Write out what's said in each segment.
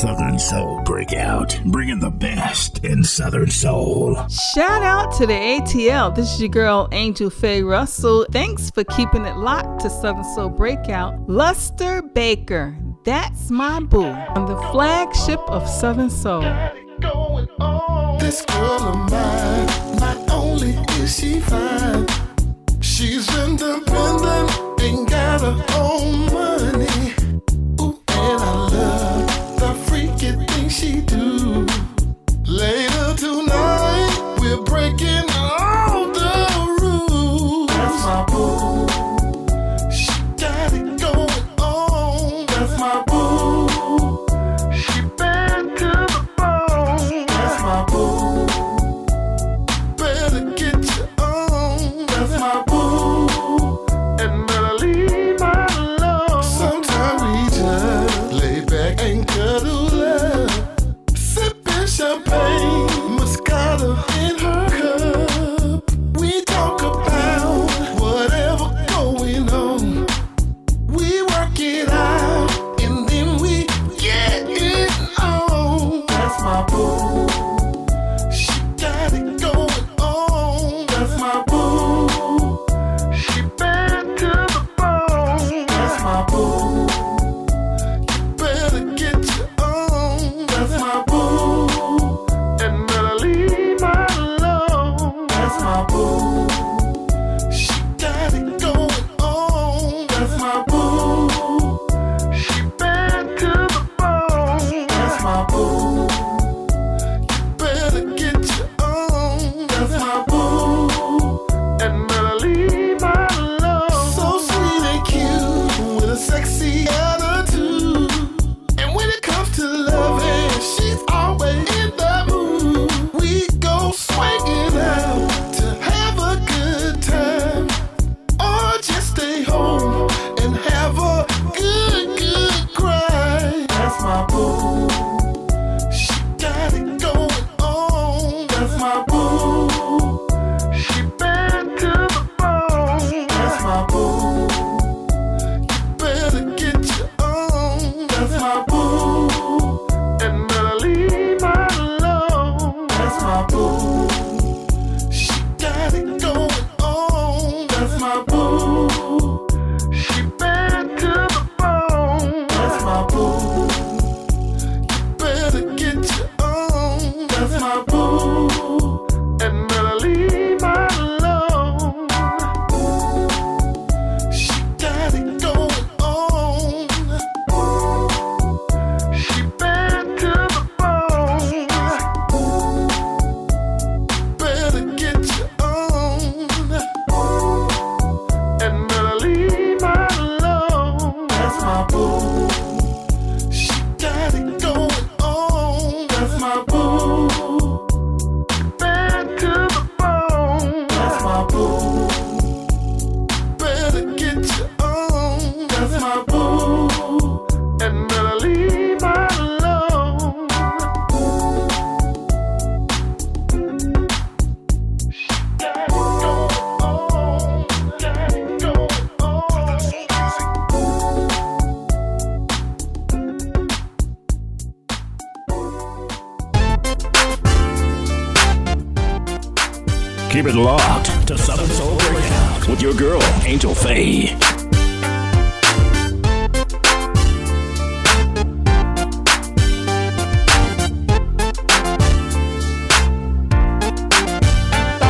Southern Soul Breakout, bringing the best in Southern Soul. Shout out to the ATL. This is your girl, Angel Faye Russell. Thanks for keeping it locked to Southern Soul Breakout. Luster Baker, that's my boo, on the flagship of Southern Soul. This girl of mine, not only is she fine, she's independent and got her own money. Ooh, and I love the freaky thing she do. Later tonight, we're breaking all the rules. That's my boo. She got it going on. That's my boo. She bad to the bone. That's my boo. Better get you on. That's my boo. And better leave her alone. Sometimes we just lay back and cuddle up, sipping champagne, Moscato in her cup. We talk about whatever going on. We work it out and then we get it on. That's my boo. She got it going on. That's my boo. She bad to the bone. That's my boo. You better get your own. That's my boo. And better leave her alone. That's my boo. She got it going on. That's my boo. She bad to the bone. That's my boo. Better get your own. That's my boo. And better leave her alone. So sweet and cute, with a sexy attitude. And when it comes to loving, she's always in the mood. We go swinging out to have a good time, or just stay home and have a good cry. That's my boo. She got it going on. That's my boo. She bad to the bone. That's my boo. You better get your own. That's my boo. And better leave her alone. That's my boo. She got it going on. That's my boo. She bad to the bone. That's my boo. Better get your own. That's my boo. And better leave her alone. She got it going on. She bad to the bone. Better get your own. And better leave her alone. That's my boo. She got it going on. That's my boo. Bad to the bone. That's my boo. Better get your own. That's my boo. And better leave her alone. She got it going on. Got it going on. Keep it locked to Southern Soul Breakout with your girl, Angel Faye.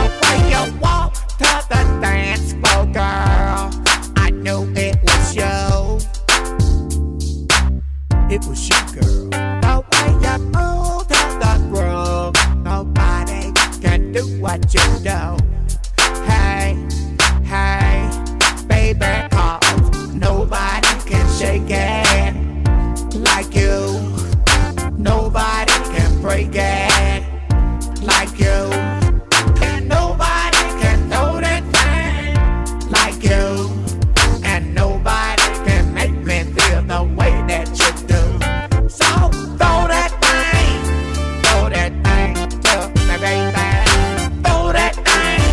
But when you walked to the dance floor, girl, I knew it was you. It was you, girl. The way you move to the groove, nobody can do what you do. Hey, hey, baby, cause nobody can shake it like you. Nobody can break it like you. And nobody can throw that thing like you. And nobody can make me feel the way that you do. So throw that thing to me, baby. Throw that thing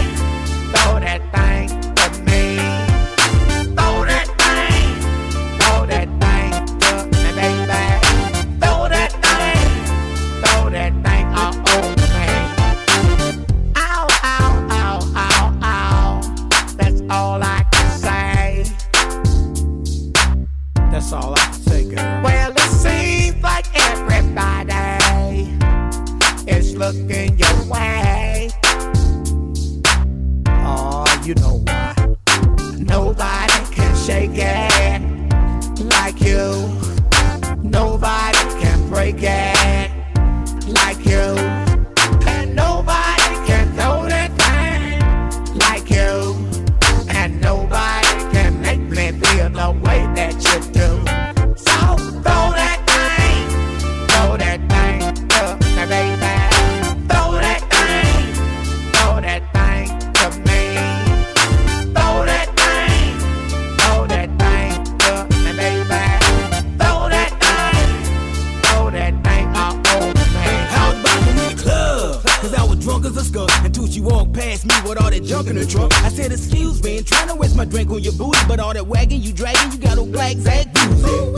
asked me what all that junk in the trunk. I said, excuse me, ain't trying to waste my drink on your booty, but all that wagging you dragging, you got a black Zag boozy.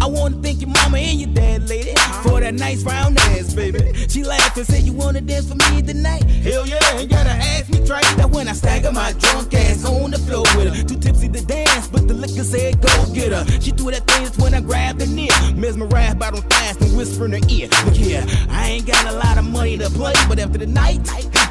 I wanna thank your mama and your dad, lady, for that nice round ass, baby. She laughed and said, you wanna dance for me tonight? Hell yeah, ain't gotta ask me twice. That when I stagger my drunk ass on the floor with her, too tipsy to dance, but the liquor said go get her. She threw that thing when I grabbed her near, mesmerized by them thighs and whisper in her ear. Look here, I ain't got a lot of money to play, but after the night,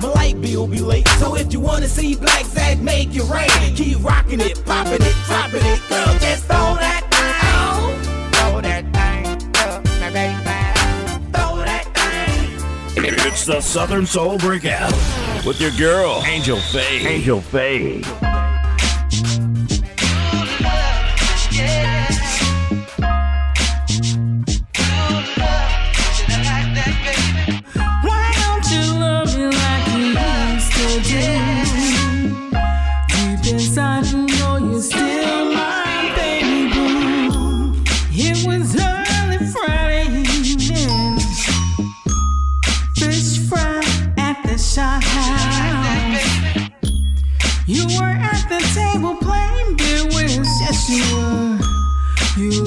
my light bill be late. So if you wanna see Black Zag make it rain, keep rocking it, popping it, topping it, girl, just throw that thing. Throw that thing up, my baby. Throw that thing. It's the Southern Soul Breakout with your girl, Angel Faye. Angel Faye.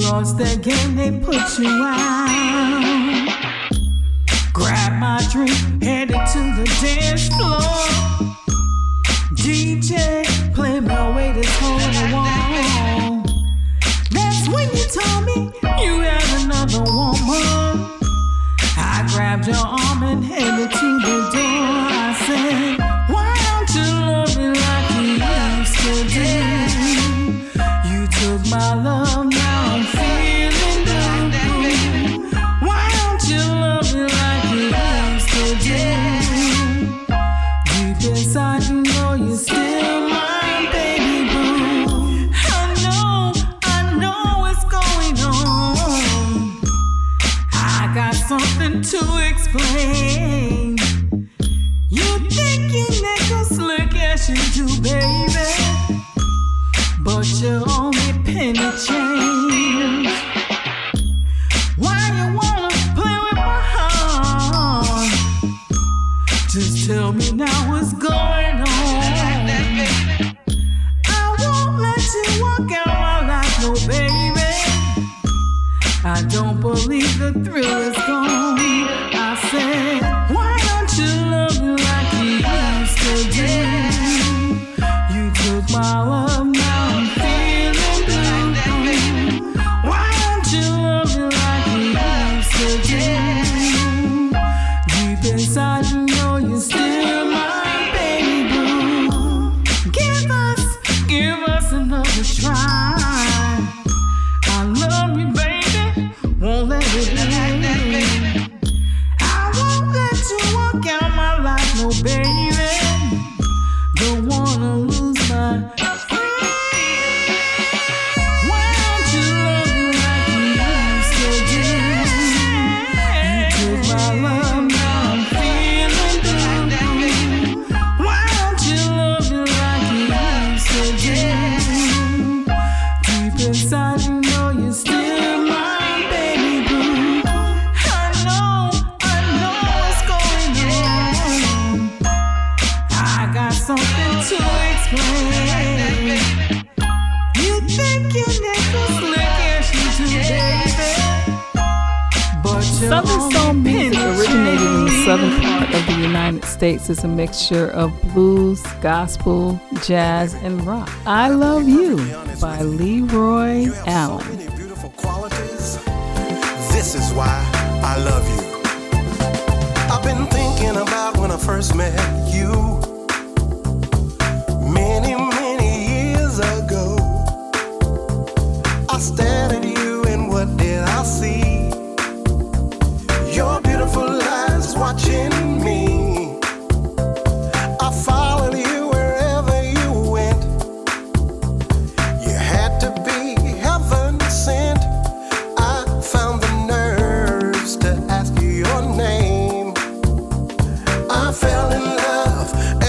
Lost that game, they put you out. Grab my drink, headed to the dance floor. DJ, play my way to turn the wall. That's when you told me you had another woman. I grabbed your arm and headed to the door. I said, why don't you love me like you used to do? You took my love. Is a mixture of blues, gospel, jazz, and rock. I Love You by Leroy Allen. So many beautiful qualities. This is why I love you. I've been thinking about when I first met you many, many years ago. I stared at you and what did I see? Your beautiful eyes watching me. Fell in love.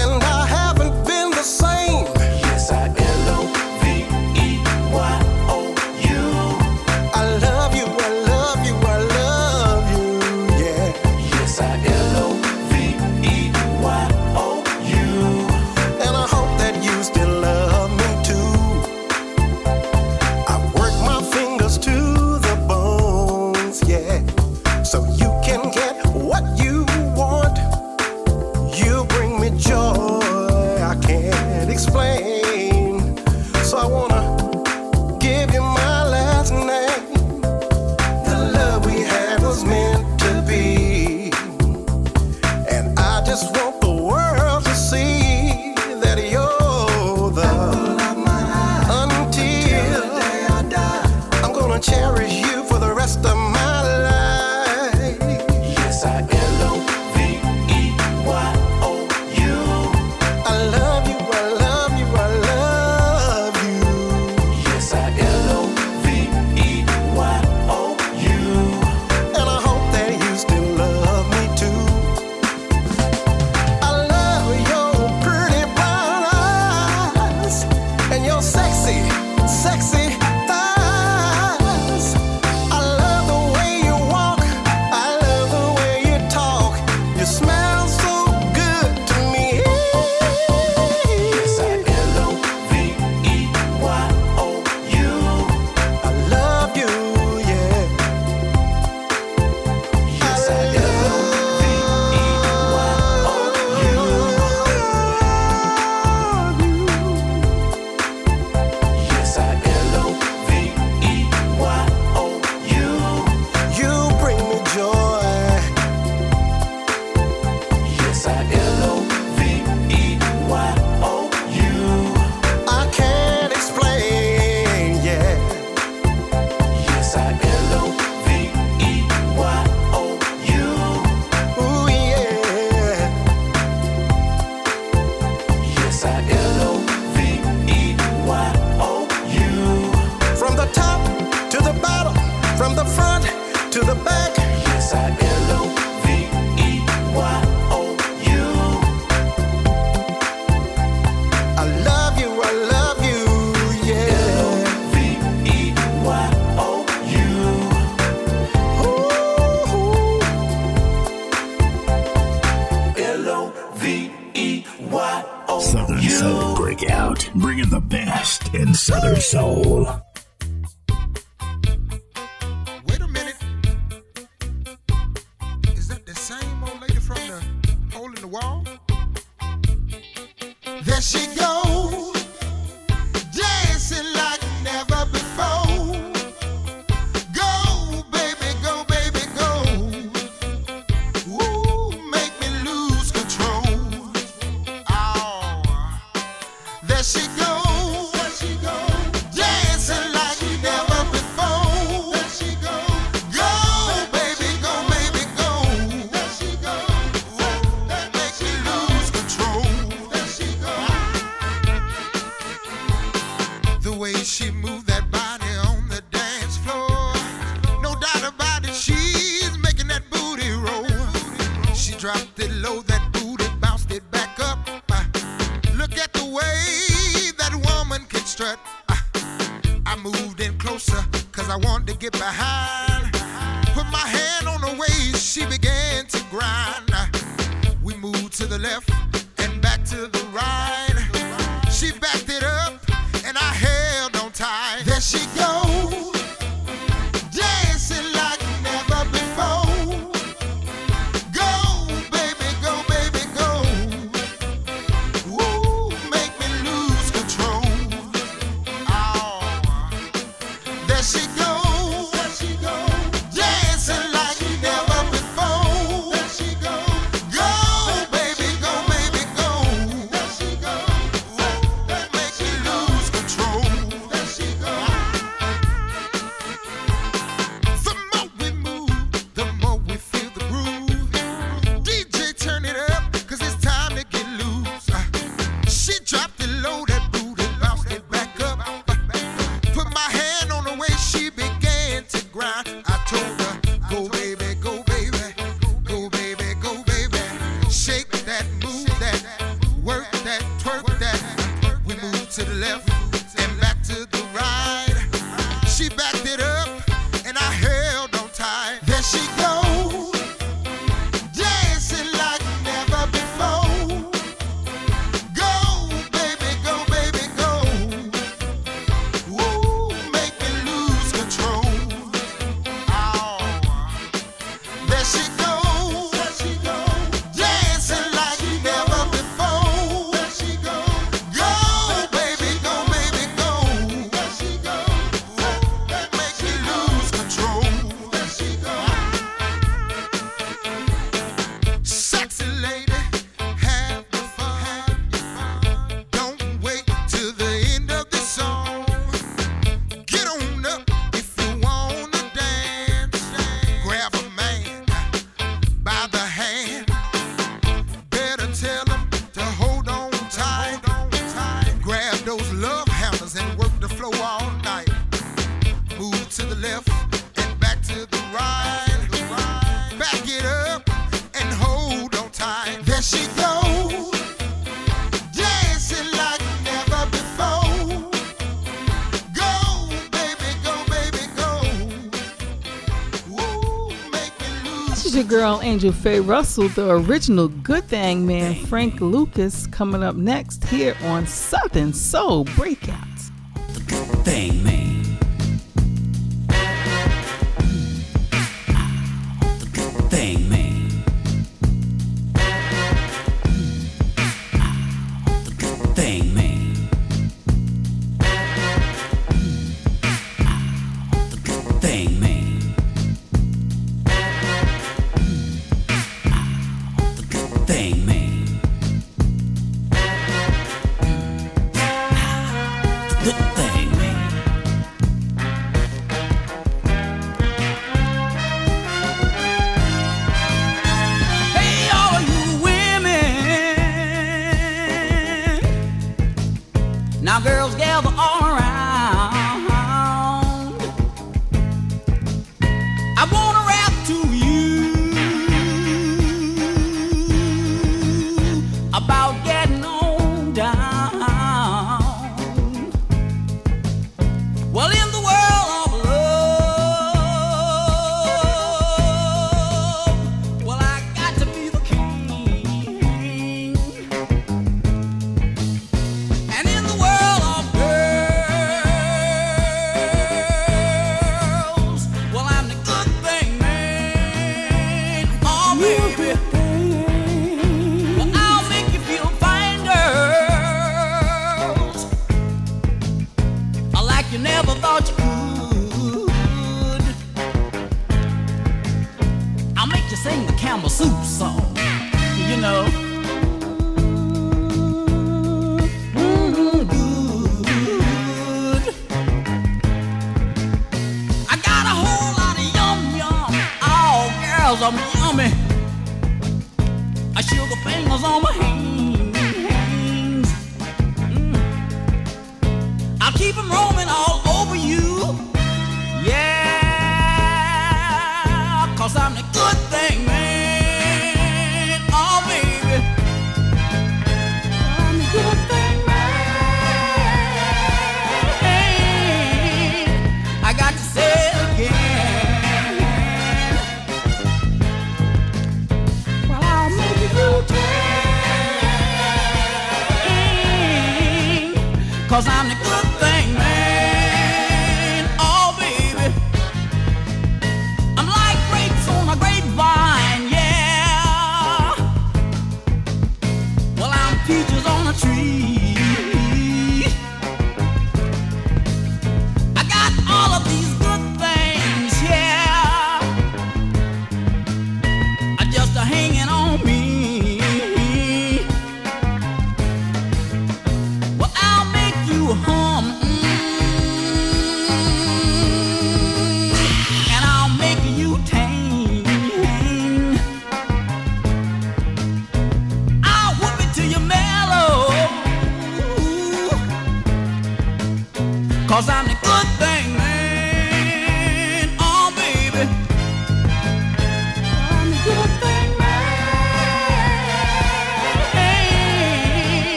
Angel Faye Russell, the original Good Thing Man, Frank Lucas, coming up next here on Southern Soul Breakouts. The Good Thing Man. The Good Thing Man. The Good Thing Man. The Good Thing Man.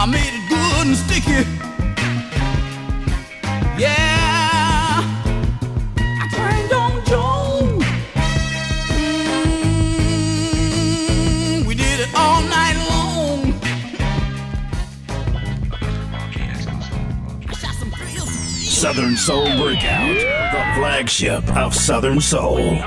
I made it good. good and sticky. Yeah, I turned on Joan. We did it all night long. I shot some thrills. Southern Soul Breakout, the flagship of Southern Soul.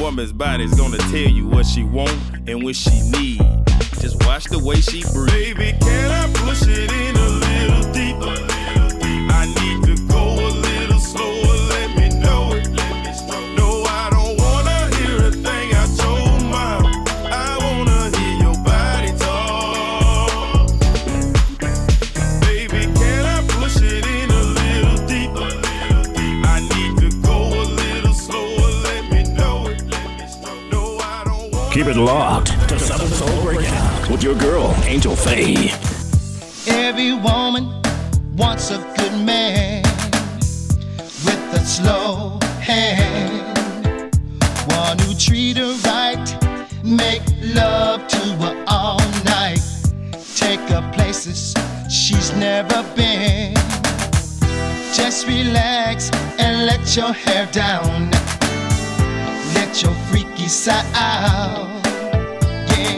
Woman's body's gonna tell you what she want and what she need. Just watch the way she breathes. Baby, can I push it in a little deeper? I need to go a little slower. Let me know it. No, I don't wanna hear a thing out your mouth. I wanna hear your body talk. Baby, can I push it in a little deeper? I need to go a little slower. Let me know it. Keep it locked to Southern Soul Breakout with your girl, Angel Faye. Every woman wants a good man with a slow hand. One who treat her right, make love to her all night. Take her places she's never been. Just relax and let your hair down. Let your freaky side out, yeah.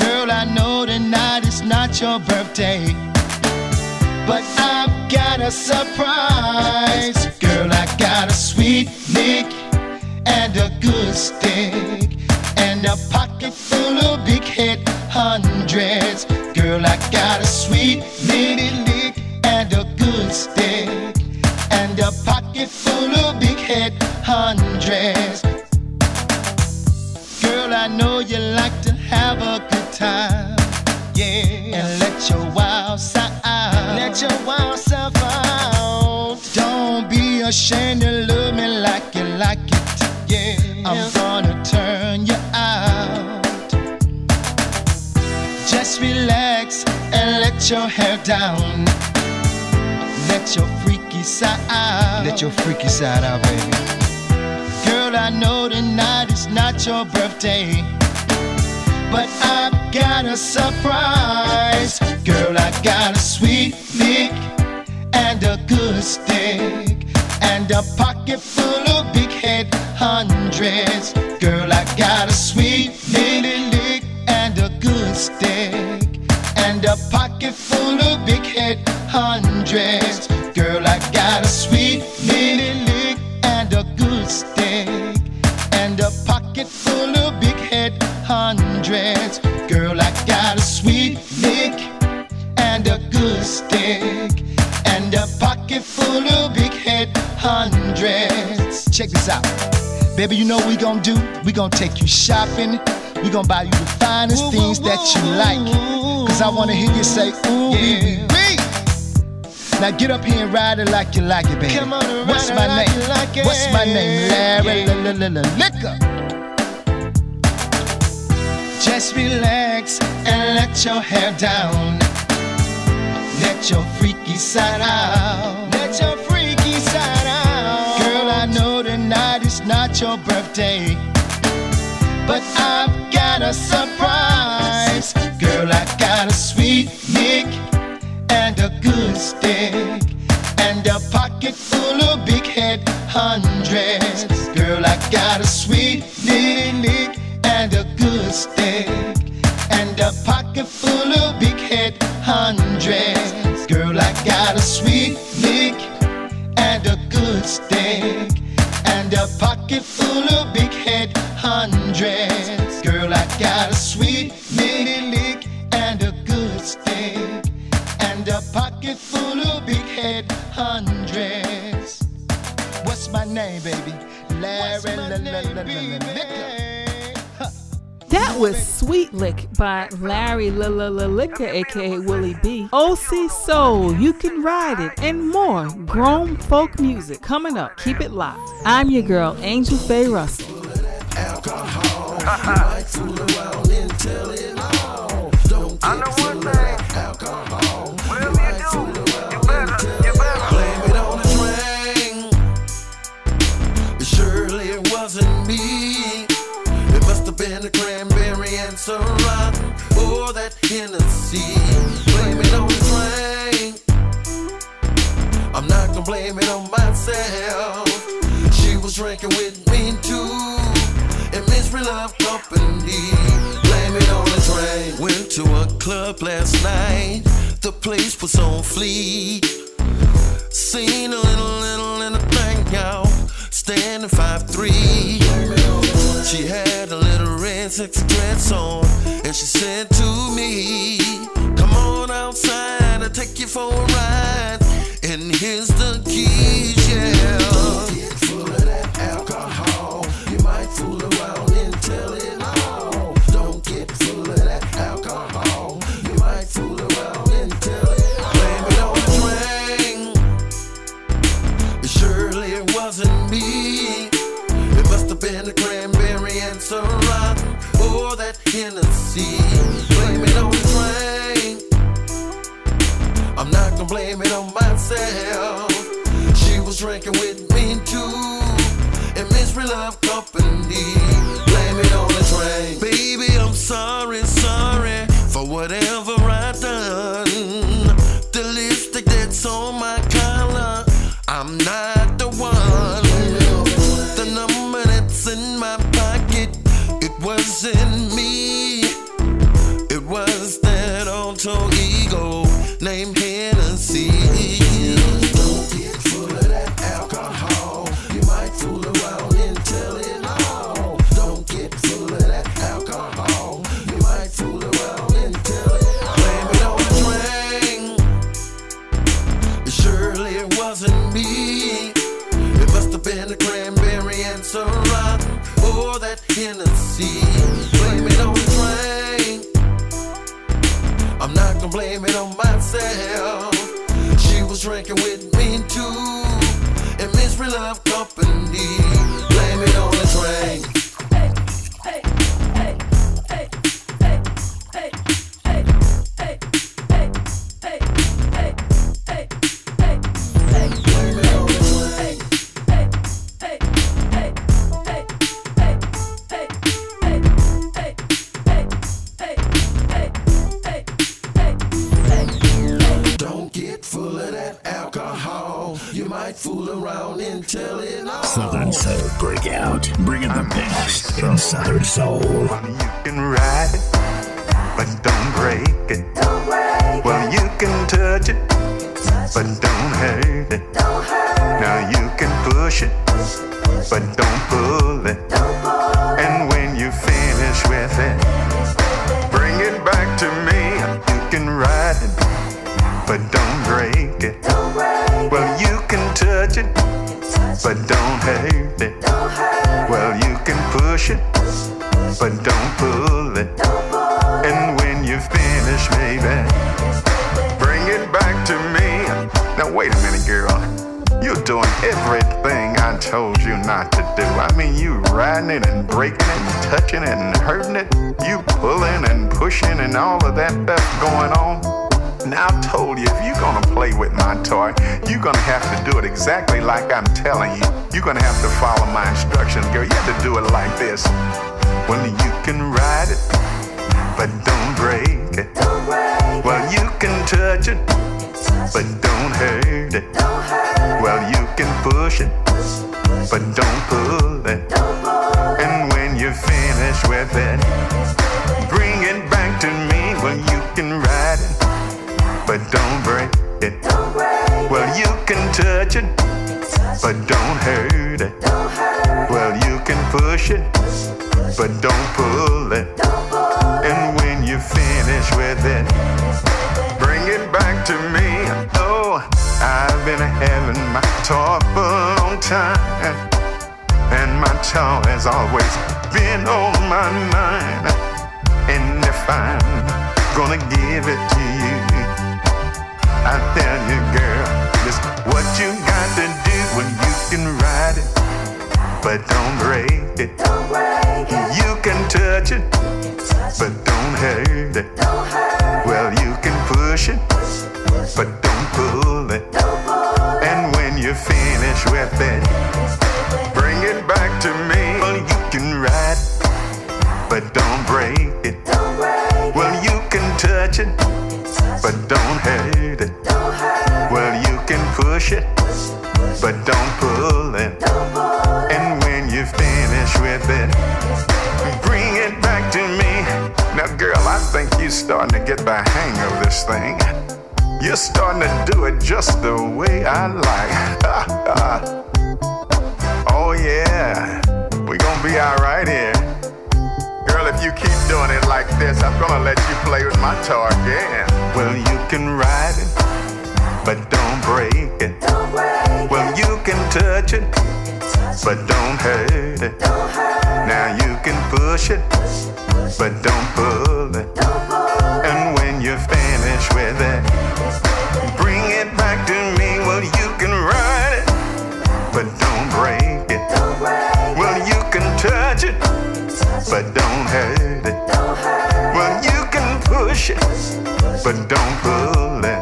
Girl, I know tonight is not your birthday, but I've got a surprise. Girl, I got a sweet lick and a good stick and a pocket full of big hit hundreds. Girl, I got a sweet lick and a good stick and a pocket full of big hit hundreds. Girl, I know you like to have a good time, yeah. And let your wild side out. Let your wild self out. Don't be ashamed to love me like it, yeah. I'm gonna turn you out. Just relax and let your hair down. Let your freaky side out. Let your freaky side out, baby. Girl, I know tonight is not your birthday, but I've got a surprise. Girl, I got a sweet lick and a good stick and a pocket full of big head hundreds. Girl, I got a sweet lick hundreds. Girl, I got a sweet little lick and a good stick and a pocket full of big head hundreds. Girl, I got a sweet lick and a good stick and a pocket full of big head hundreds. Check this out. Baby, you know what we gon' do? We gon' take you shopping. We gon' buy you the finest things that you like. Cause I wanna hear you say, ooh, yeah. Now get up here and ride it like you like it, baby. Come on and what's ride my it name? Like you like it. What's my name? Larry, yeah. Liquor. Just relax and let your hair down. Let your freaky side out. Let your freaky side out. Girl, I know tonight is not your birthday, but I've got a surprise. Girl, I got a sweet lick and a good stick and a pocket full of big head hundreds. Girl, I got a sweet lick and a good stick and a pocket full of big head hundreds. Girl, I got a sweet lick and a good stick and a pocket full of big head hundreds. Girl, I got a sweet lick and a good stick and a pocket full of big head hundreds. What's my name, baby? Larry Luster. That was Sweet Lick by Larry Luster, aka Willie B. O.C. Soul, You Can Ride It, and more grown folk music coming up. Keep it locked. I'm your girl, Angel Faye Russell. Alcohol, likes all around until it all. Don't get too loud. Alcohol. Wasn't me, it must have been a cranberry and Ciroc, or that Hennessy. Blame it on the drink, I'm not gonna blame it on myself. She was drinking with me too, and misery loved company. Blame it on the drink. Went to a club last night, the place was on fleek. Seen a little thing out, standing 5'3". She had a little red sexy dress on, and she said to me, come on outside, I'll take you for a ride, and here's the keys, yeah. Don't get full of that alcohol, you might fool around and tell it all. Don't get full of that alcohol, you might fool around and tell it all. Blame it on the drink, it surely wasn't me. It must have been a cranberry and Ciroc, or that Hennessy. Blame it on the drink, I'm not gonna blame it on myself. She was drinking with me too, and misery loved company. Blame it on the drink. Baby, I'm sorry for whatever I done. The lipstick that's on my collar, I'm not the one. The number that's in my pocket, it wasn't me. It was that alter ego named Hennessy. Don't get full of that alcohol, you might fool around and tell it all. Don't get full of that alcohol, you might fool around and tell it all. Blame it on the drink, surely it wasn't me. It must have been a cranberry and Ciroc, or that Hennessy. Blame it on the drink, I'm not gonna blame it on myself. She was drinking with me too, and misery loved company. Blame it on the drink. Hey, hey, hey, hey, hey, hey, hey, hey, hey, hey, hey, hey, hey, hey. Fool around and tell it all. Southern Soul Breakout, bringing the best in Southern Soul. Well, you can ride it, but don't break it. Don't break it. Well, you can touch it. but don't hurt it. Now you can push it, but don't pull it. And when you finish with it, bring it back to me. You can ride it, but don't break it. Well, you can touch it, but don't hurt it. Well, you can push it, but don't pull it. And when you finish, baby, bring it back to me. Now wait a minute, girl. You're doing everything I told you not to do. I mean, you riding it and breaking it and touching it and hurting it. You pulling and pushing and all of that stuff going on. Now I told you, if you're gonna play with my toy, you're gonna have to do it exactly like I'm telling you. You're gonna have to follow my instructions, girl. You have to do it like this. Well, you can ride it, but don't break it. Well, you can touch it, but don't hurt it. Well, you can push it, but don't pull it. And when you're finished with it, bring it back to me. Well, you can ride it, but don't break it. Don't break. Well, you can touch it, but don't hurt it. Well, you can push it, but don't pull it. And when you finish with it, bring it back to me. Oh, I've been having my toy for a long time, and my toy has always been on my mind. And if I'm gonna give it to you, I tell you, girl, just what you got to do. When you can ride it, but don't break it. You can touch it, but don't hurt it. Well, you can push it, but don't pull it. And when you finish with it, bring it back to me. Well, you can ride it, but don't break it. Well, you can touch it, but don't hurt it. Well, you can push it, but don't pull it. And when you finish with it, bring it back to me. Now, girl, I think you're starting to get the hang of this thing. You're starting to do it just the way I like. Oh, yeah. We're going to be all right here. Girl, if you keep doing it like this, I'm going to let you play with my toy again. Well, you can ride it, but don't break it. Well, you can touch it, but don't hurt it. Now you can push it, but don't pull it. And when you're finished with it, bring it back to me. Well, you can ride it, but don't break it. Well, you can touch it, but don't hurt it. Well, you can push it, but don't pull it.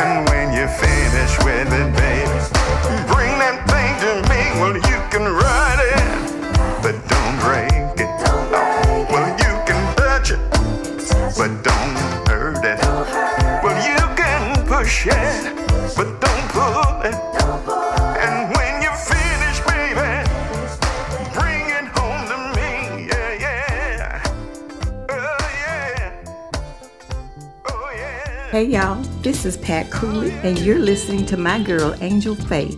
And when you finish with it, baby, bring that thing to me. Well, you can ride it, but don't break it. Well, you can touch it, but don't hurt it. Well, you can push it, but don't pull it. And when you finish, baby, bring it home to me. Yeah, yeah. Oh, yeah. Oh, yeah. Hey, y'all. This is Pat Cooley, and you're listening to my girl, Angel Faye.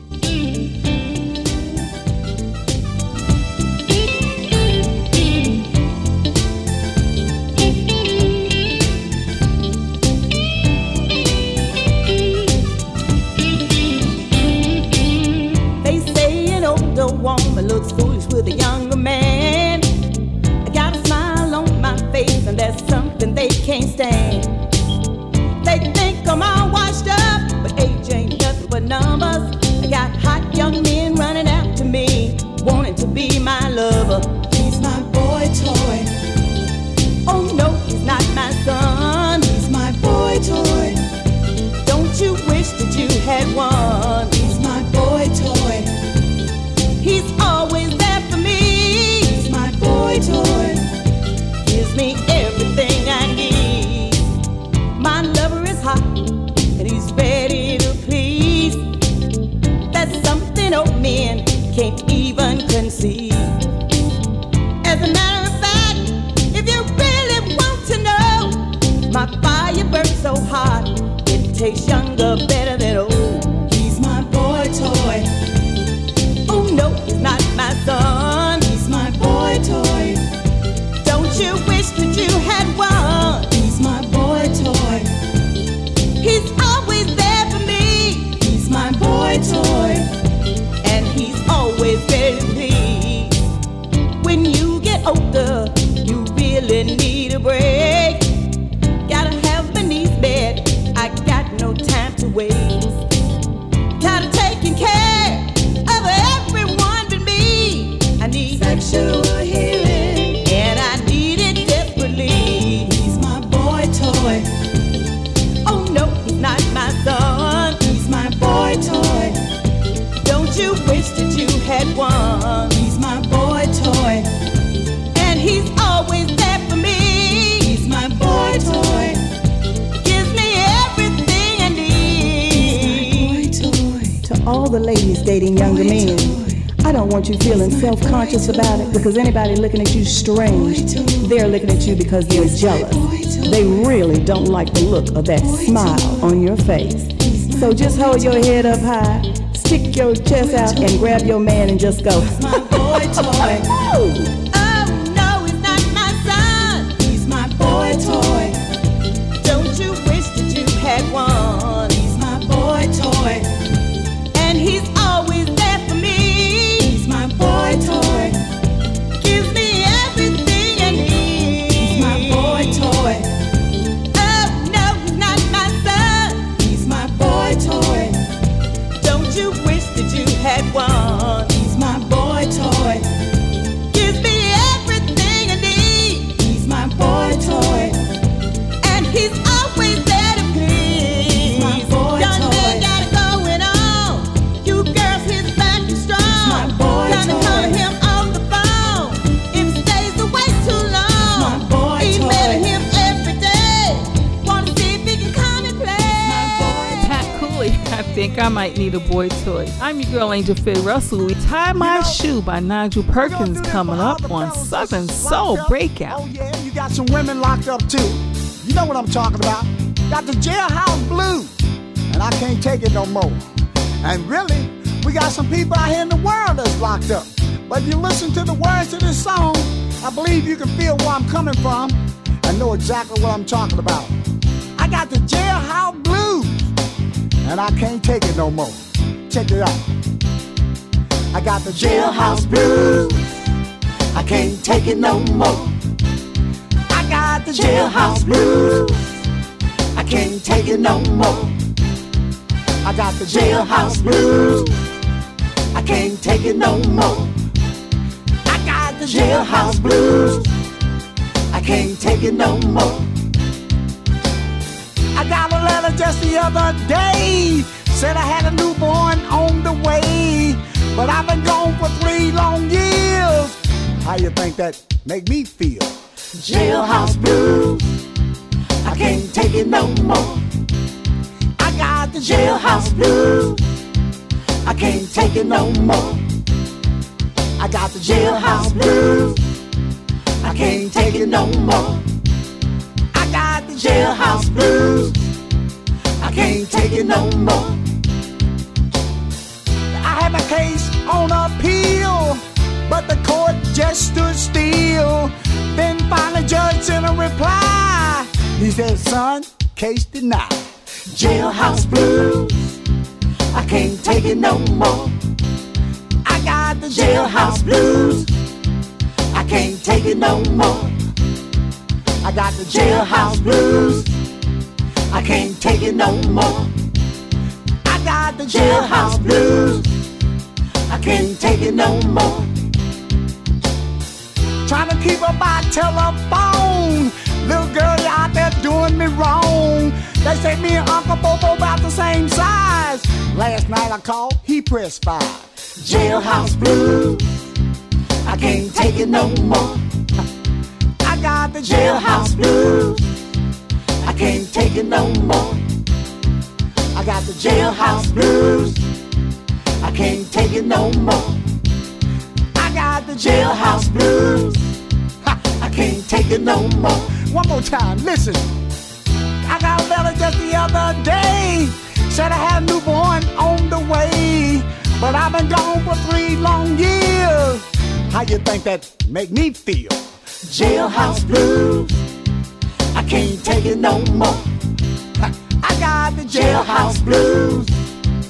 Takes younger better than you wish that you had won. He's my boy toy. He's always there for me. He's my boy toy. And he's always there to me. When you get older, you really need a break. Gotta have my knees bent. I got no time to waste. Gotta taking care of everyone but me. I need sexual healing. One. He's my boy toy, and he's always there for me. He's my boy toy, gives me everything I need. He's my boy toy. To all the ladies dating younger men, I don't want you feeling self-conscious about it because anybody looking at you strange, they're looking at you because they're jealous. They really don't like the look of that smile on your face. So just hold your head up high, kick your chest out and grab your man and just go. He's my boy toy. Oh no, he's not my son. He's my boy toy. Don't you wish that you had one? He's my boy toy. And he's always there for me. He's my boy toy. Gives me everything I need. He's my boy toy. Oh no, he's not my son. He's my boy toy. You wish that you had one. He's my boy toy. Gives me everything I need. He's my boy toy. And he's always there to please. He's my boy toy. Young man got it going on. You girls, his back is strong. He's my boy toy. Trying to call him on the phone. If he stays away too long. He's my boy toy. Emailing him every day. Wanna see if he can come and play. He's my boy toy. Pat Cooley, I think I might need a boy toy. I'm your girl Angel Faye Russell. Tie My Shoe by Nigel Perkins coming up on Southern Soul Breakout. Oh yeah, you got some women locked up too. You know what I'm talking about. Got the jailhouse blues, and I can't take it no more. And really, we got some people out here in the world that's locked up. But if you listen to the words of this song, I believe you can feel where I'm coming from and know exactly what I'm talking about. I got the jailhouse blues, and I can't take it no more. Check it out. I got the jailhouse blues. I can't take it no more. I got the jailhouse blues. I can't take it no more. I got the jailhouse blues. I can't take it no more. I got the jailhouse blues. I can't take it no more. I got a letter just the other day. Said I had a newborn on the way. But I've been gone for 3 long years. How you think that make me feel? Jailhouse blues. I can't take it no more. I got the jailhouse blues. I can't take it no more. I got the jailhouse blues. I can't take it no more. I got the jailhouse blues. I can't take it no more. I had my case on appeal, but the court just stood still. Then finally judge sent a reply. He said, son, case denied. Jailhouse blues. I can't take it no more. I got the jailhouse blues. I can't take it no more. I got the jailhouse blues. I can't take it no more. I got the jailhouse blues. I can't take it no more. Trying to keep her by telephone. Little girl, you out there doing me wrong. They say me and Uncle Bobo about the same size. Last night I called, he pressed 5. Jailhouse blues. I can't take it no more. I got the jailhouse blues. I can't take it no more. I got the jailhouse blues. I can't take it no more. I got the jailhouse blues. I can't take it no more. One more time, listen. I got a letter just the other day. Said I had a newborn on the way. But I've been gone for 3 long years. How you think that make me feel? Jailhouse blues, I can't take it no more. I got the jailhouse blues,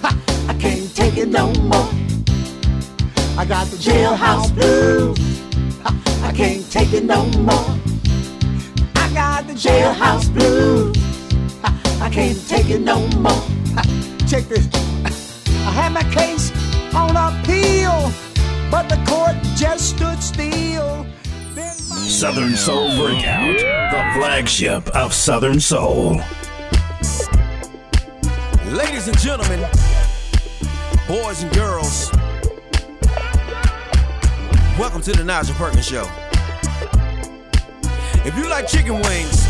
I can't take it no more. I got the jailhouse blues, I can't take it no more. I got the jailhouse blues, I can't take it no more. Check this. I had my case on appeal, but the court just stood still. Southern Soul Breakout, the flagship of Southern Soul. Ladies and gentlemen, boys and girls, welcome to the Nigel Perkins Show. If you like chicken wings,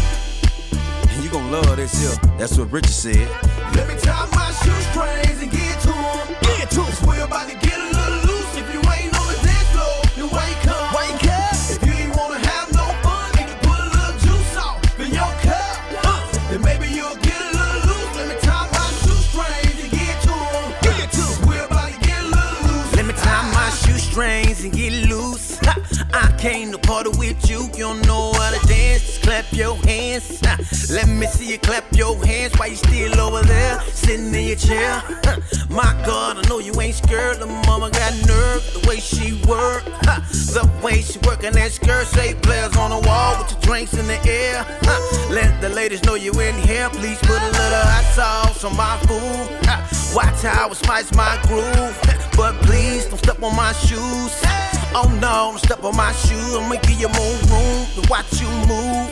you're gonna love this here. That's what Richard said. Let me tie my shoestrings and get to them. Get to them. We're about to get a little loose. If you ain't on the dance floor, then why you come? Why you come? And get loose. Ha, I came to party with you. You don't know how to dance. Just clap your hands. Ha, let me see you clap your hands while you still over there sitting in your chair. Ha, my God, I know you ain't scared. The mama got nerve. The way she work, ha, the way she working that skirt. Shape players on the wall with your drinks in the air. Ha, let the ladies know you in here. Please put a little hot sauce on my food. Ha, watch how it spice my groove. But please don't step on my shoes. Oh no, don't step on my shoes. I'ma give you more room to watch you move.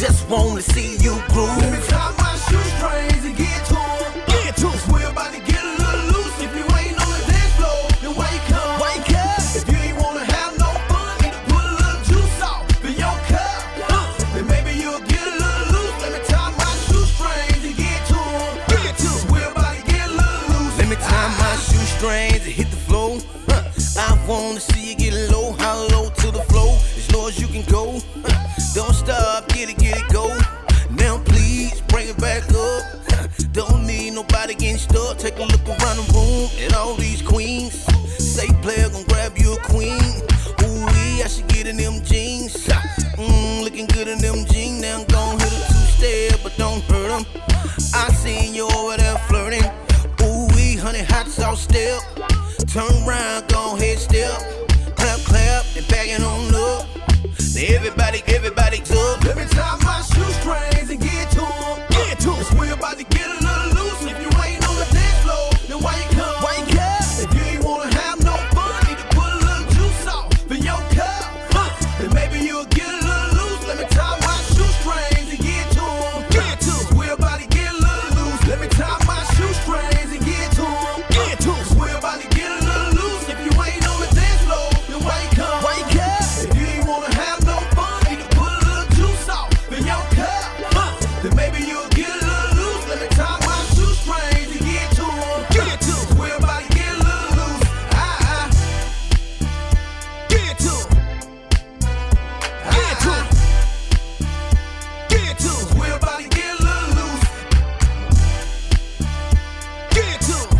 Just wanna see you groove. Let me tie my shoestrings and get to them. Get to them. We're about to get a little loose. If you ain't on the dance floor, then why you come? Why you come? If you ain't wanna have no fun, need to put a little juice off in your cup. Then maybe you'll get a little loose. Let me tie my shoestrings and get to them. Get to them. We're about to get a little loose. Let me tie my shoestrings and hit the floor. I wanna see you get low, how low to the floor, as low as you can go. Don't stop, get it, go. Now please, bring it back up. Don't need nobody getting stuck. Take a look around the room at all these queens. Say player gon' grab you a queen. Ooh-wee, I should get in them jeans. Looking good in them jeans. Now I'm gon' hit a two-step, but don't hurt them. I seen you over there flirting. Ooh-wee, honey, hot sauce step. Turn round, go ahead, step, clap, clap, and back it on up. Now everybody, everybody took. Let me tie my shoestrings and get to them. Get to them. 'Cause we're about to get a little loose. If you ain't on the dance floor, then why you come? Why you come? If you ain't wanna have no fun, need to put a little juice off in your cup. Then maybe you'll get a little loose. Let me tie my shoestrings and get to them. Get to them. 'Cause we're about to get a little loose. Let me tie my shoestrings and get to them. Get to them. We're about to get a little loose. If you ain't on the dance floor, then why you come? Why you come? If you ain't wanna have no fun, need to put a little juice off in your cup. Then maybe you'll get a little loose. Let me tie my shoestrings and get to them. Get to them. We're about to get a little loose. Get to them. Get to them. Get to them. We're about to get a little loose. Get to them.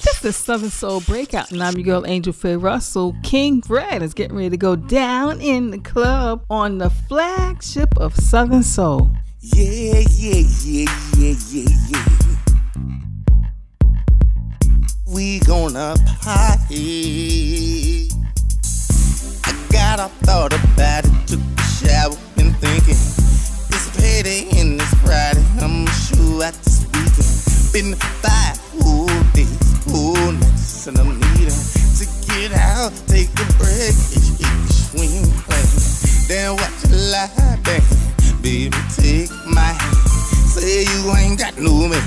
This is Southern Soul Breakout, and I'm your girl Angel Faye Russell. King Brad is getting ready to go down in the club on the flagship of Southern Soul. Yeah, yeah, yeah, yeah, yeah, yeah. We gonna party. I got up, thought about it, took a shower, been thinking. It's payday and it's Friday, I'm sure at this weekend. Been the fire all day, all night, and I'm needing to get out, take a break. It's swing playing, then watch it live, bang. Baby, take my hand, say you ain't got no man.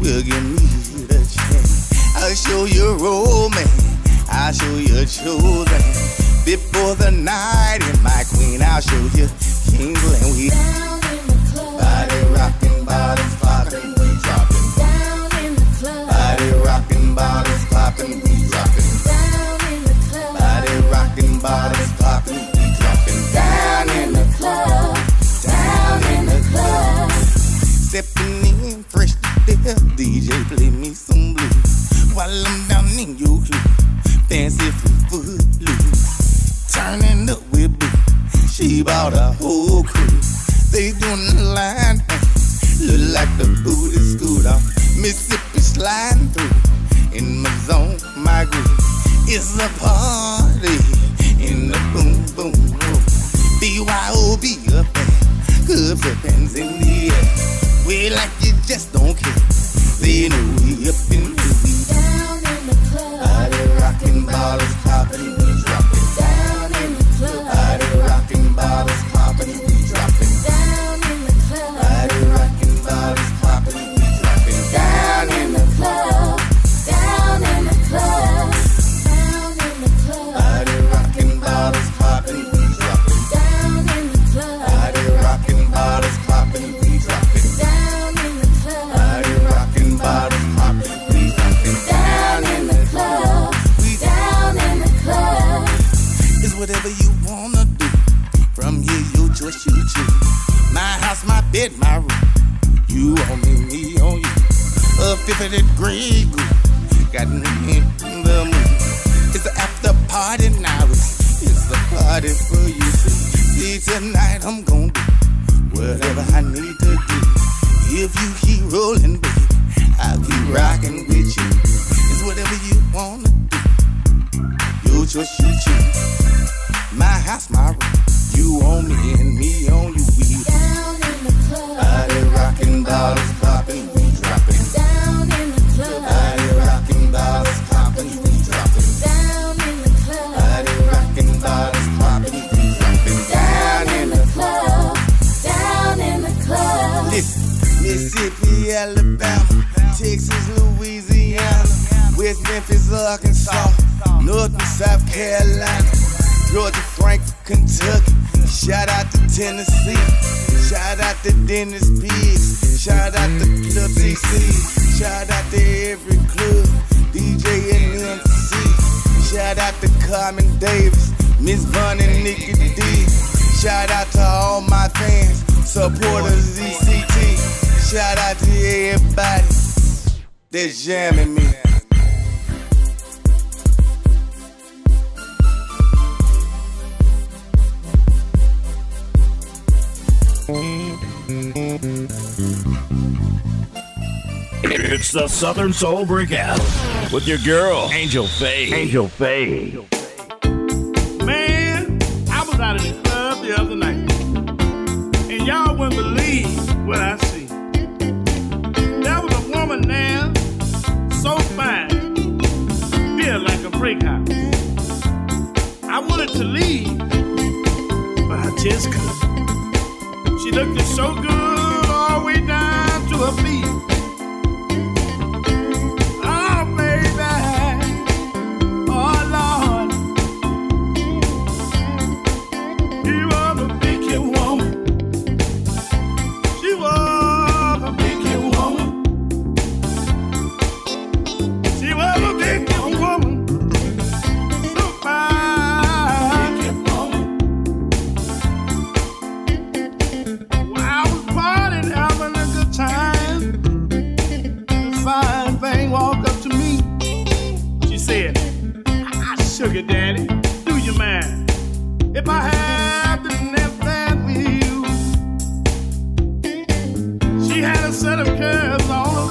Well, give me the chance, I'll show you romance, I'll show you chosen. Before the night and my queen, I'll show you England. We down in the club, body rockin', bodies poppin', we droppin'. Down in the club, body rockin', bodies poppin', we droppin'. Down in the club, body rockin', bodies poppin', we droppin'. Down in the club, down in the club. Steppin' in fresh to death, DJ through. In my zone, my groove. It's a party in the boom, boom, boom. BYOB up there. Good weapons in the air. We like you just don't care. They know we up in the weed. Down in the club. Are they rocking bottles popping? We dropping. Down in the club. Are they rocking bottles popping? We dropping. Down in the club. Are they rocking bottles popping? We dropping. Down in the club. Down in the club. Down in the club. Are they rocking bottles popping? We dropping. Down in the club. Are they rocking bottles popping? We dropping. Down in the club. Are they rocking bottles popping? We dropping. Down in the club. Down in the club. It's whatever you wanna do. From here, you just you choose. My house, my bed, my room. You on me, me on you. A fifth of that green group got me in the mood. It's the after party now. It's the party for you. See, tonight I'm gonna do whatever I need to do. If you keep rolling, baby, I'll keep rocking with you. It's whatever you wanna do. You just you choose. My house, my room. You on me and me on you. We down in the club. Are they rocking bottles popping? We dropping. Down in the club. Are they rocking bottles popping? We dropping. Down in the club. Are they rocking bottles popping? We dropping. Down in the club. Down in the club. Listen, Mississippi, Alabama, Texas, Louisiana, West Memphis, Arkansas, North and South Carolina, Georgia, Frank, Kentucky. Shout out to Tennessee. Shout out to Dennis Biggs. Shout out to Club CC. Shout out to every club, DJ and MC. Shout out to Carmen Davis, Miss Von and Nikki D. Shout out to all my fans, supporters ECT. Shout out to everybody that's jamming me. It's the Southern Soul Breakout with your girl, Angel Faye. Angel Faye. Man, I was out in the club the other night, and y'all wouldn't believe what I see. There was a woman there, so fine, built like a brick house. I wanted to leave, but I just couldn't. She looked so good all the way down to her feet. Oh, baby. Oh, Lord. She was a wicked woman. She was a wicked woman. She was a wicked woman. Sugar daddy, do you mind if I have the next dance with you? She had a set of curves on her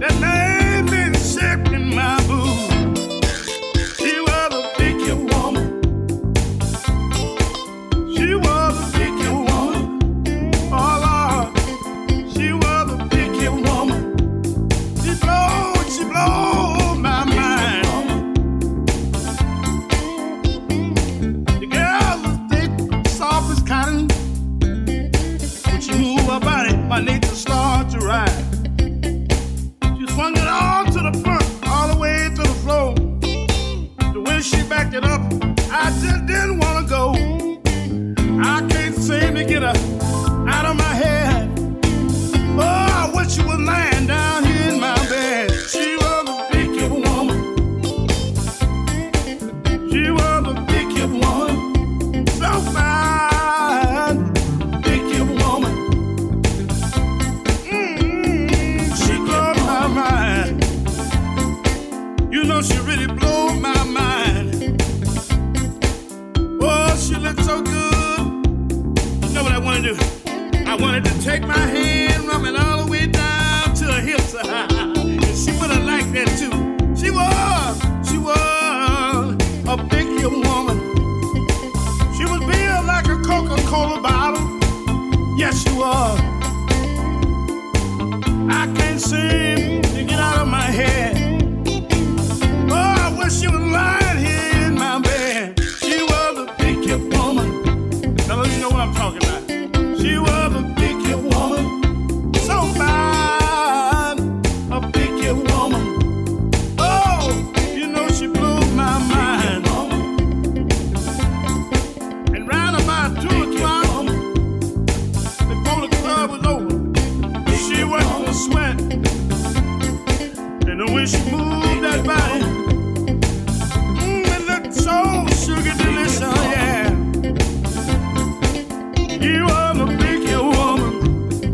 that made me sick in my boots. She was a wicked woman. She was a wicked woman. Oh Lord, she was a wicked woman. She blowed. Yeah! seem to get out of my head. Oh, I wish she was lying here in my bed. She was a picky woman. Now you know what I'm talking about. She was a picky woman. So fine, a picky woman. Oh, you know she blew my mind. And round about 2 o'clock, before the club was over, she wasn't a sweat. And the way she moved that body, it looked so sugar delicious, yeah. You are the picky woman.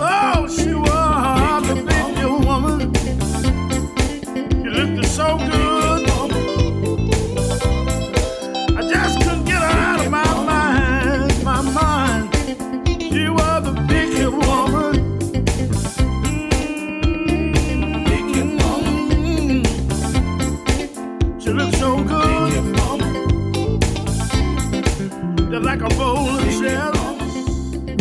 Oh, she was the picky woman. You looked so good. I just couldn't get her out of my mind, my mind. You are the picky woman. She looks so good, just like a bowl of shells.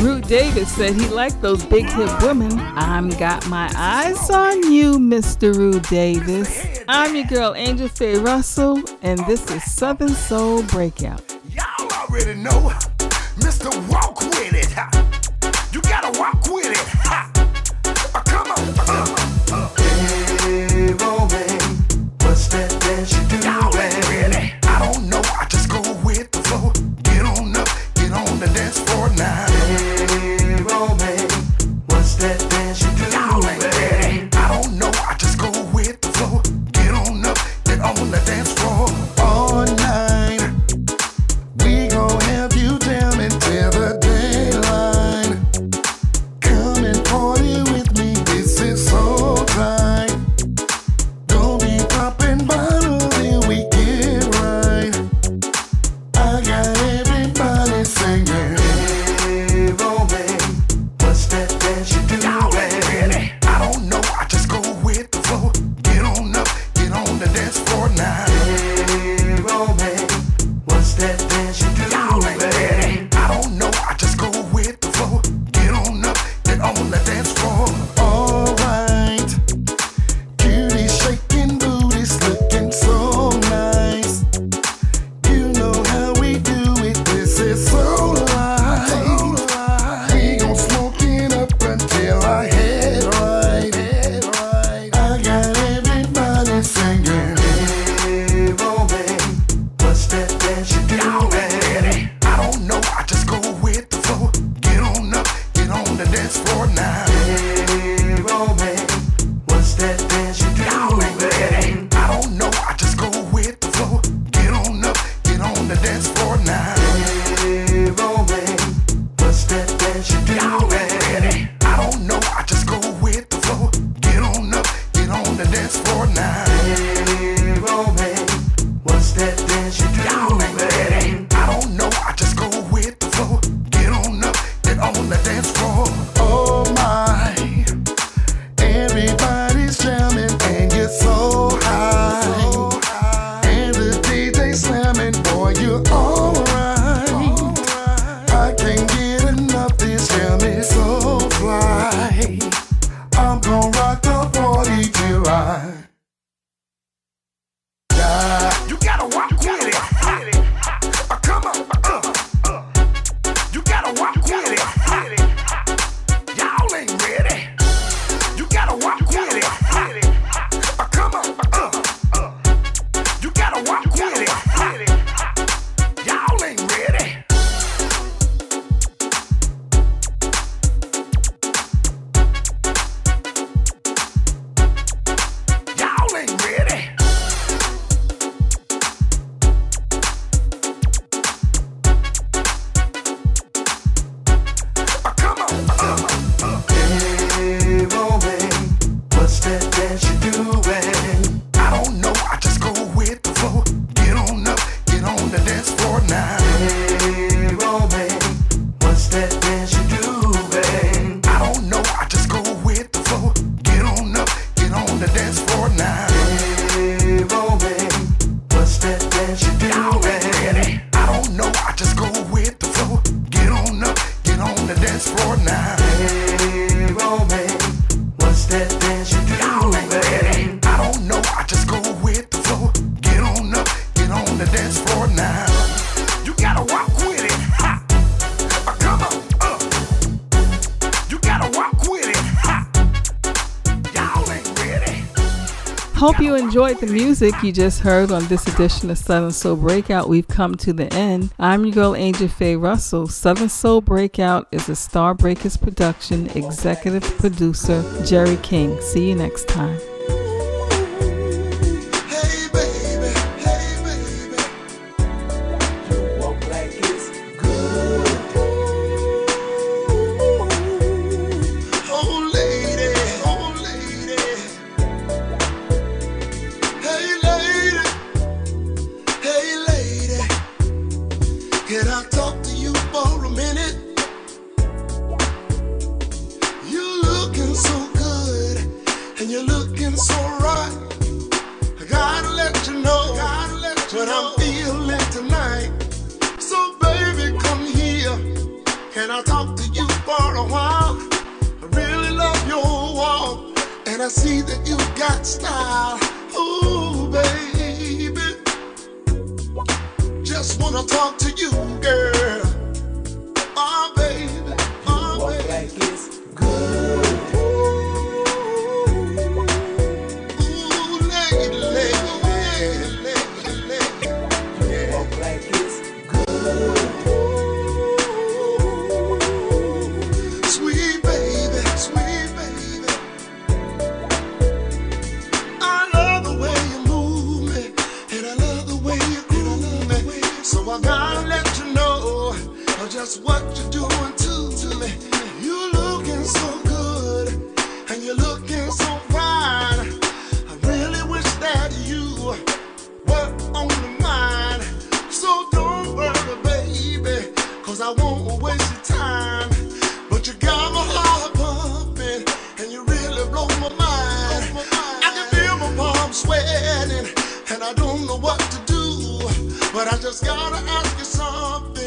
Rude Davis said he liked those big hip women. I'm got my eyes on you, Mr. Rude Davis. I'm your girl, Angel Faye Russell, and this is Southern Soul Breakout. Y'all already know, Mr. Walk With It. You gotta walk with it. Come on, come on. Hey, Roman, what's that dance you do? Y'all ain't really. I don't know, I just go with the flow. Get on up, get on the dance floor now. Hey, Roman, what's that dance you do? Y'all ain't really. I don't know, I just go with the flow. Get on up, get on the dance floor. All night, we gon' have you down until the daylight. Come and party with me, this is so tight. Hope you enjoyed the music you just heard on this edition of Southern Soul Breakout. We've come to the end. I'm your girl, Angel Faye Russell. Southern Soul Breakout is a Starbreakers production, executive producer, Jerry King. See you next time. Sweating and I don't know what to do, but I just gotta ask you something.